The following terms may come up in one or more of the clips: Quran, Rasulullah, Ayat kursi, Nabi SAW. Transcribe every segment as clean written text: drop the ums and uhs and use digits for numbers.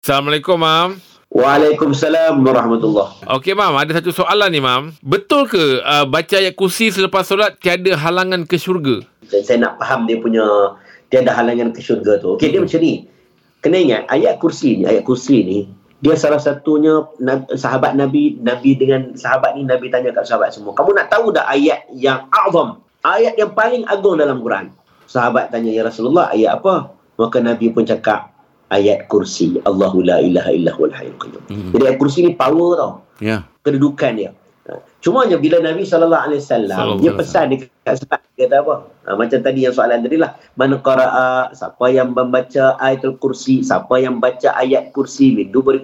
Assalamualaikum, Mam. Waalaikumsalam warahmatullahi. Okey, Mam, ada satu soalan ni, Mam. Betul ke baca ayat kursi selepas solat tiada halangan ke syurga? Saya nak faham dia punya tiada halangan ke syurga tu. Okey, dia macam ni. Kena ingat ayat kursi ni dia salah satunya sahabat Nabi dengan sahabat ni, Nabi tanya kat sahabat semua, kamu nak tahu tak ayat yang azam, ayat yang paling agung dalam Quran? Sahabat tanya, ya Rasulullah, ayat apa? Maka Nabi pun cakap ayat kursi. Allahu la ilaha illahul hayyul qayyum. Jadi ayat kursi ni power tau. Yeah. Kedudukan dia. Cuma hanya bila Nabi SAW dia pesan dekat sahabat, dia kata apa? Macam tadi yang soalan tadi lah. Man qara'a, siapa yang membaca ayatul kursi, siapa yang baca ayat kursi min duburi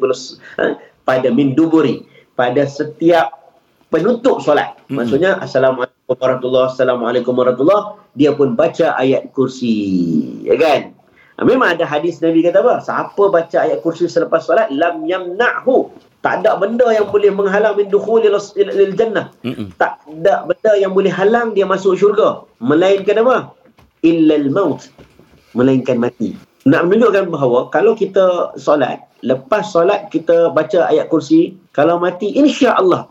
pada setiap penutup solat. Maksudnya assalamualaikum warahmatullahi, assalamualaikum warahmatullahi, dia pun baca ayat kursi. Ya kan? Memang ada hadis Nabi kata apa? Siapa baca ayat kursi selepas solat, lam yamna'hu, tak ada benda yang boleh menghalang min dukhulil jannah. Tak ada benda yang boleh halang dia masuk syurga, melainkan apa? Illal maut, melainkan mati. Nak menunjukkan bahawa kalau kita solat, lepas solat kita baca ayat kursi, kalau mati insya-Allah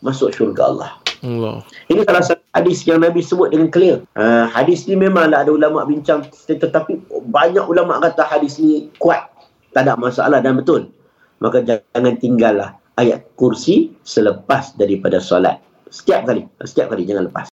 masuk syurga Allah. Allah. Ini salah satu hadis yang Nabi sebut dengan clear. Hadis ni memanglah ada ulama bincang, tetapi banyak ulama kata hadis ni kuat, tak ada masalah dan betul. Maka jangan tinggallah ayat kursi selepas daripada solat. Setiap kali jangan lepas.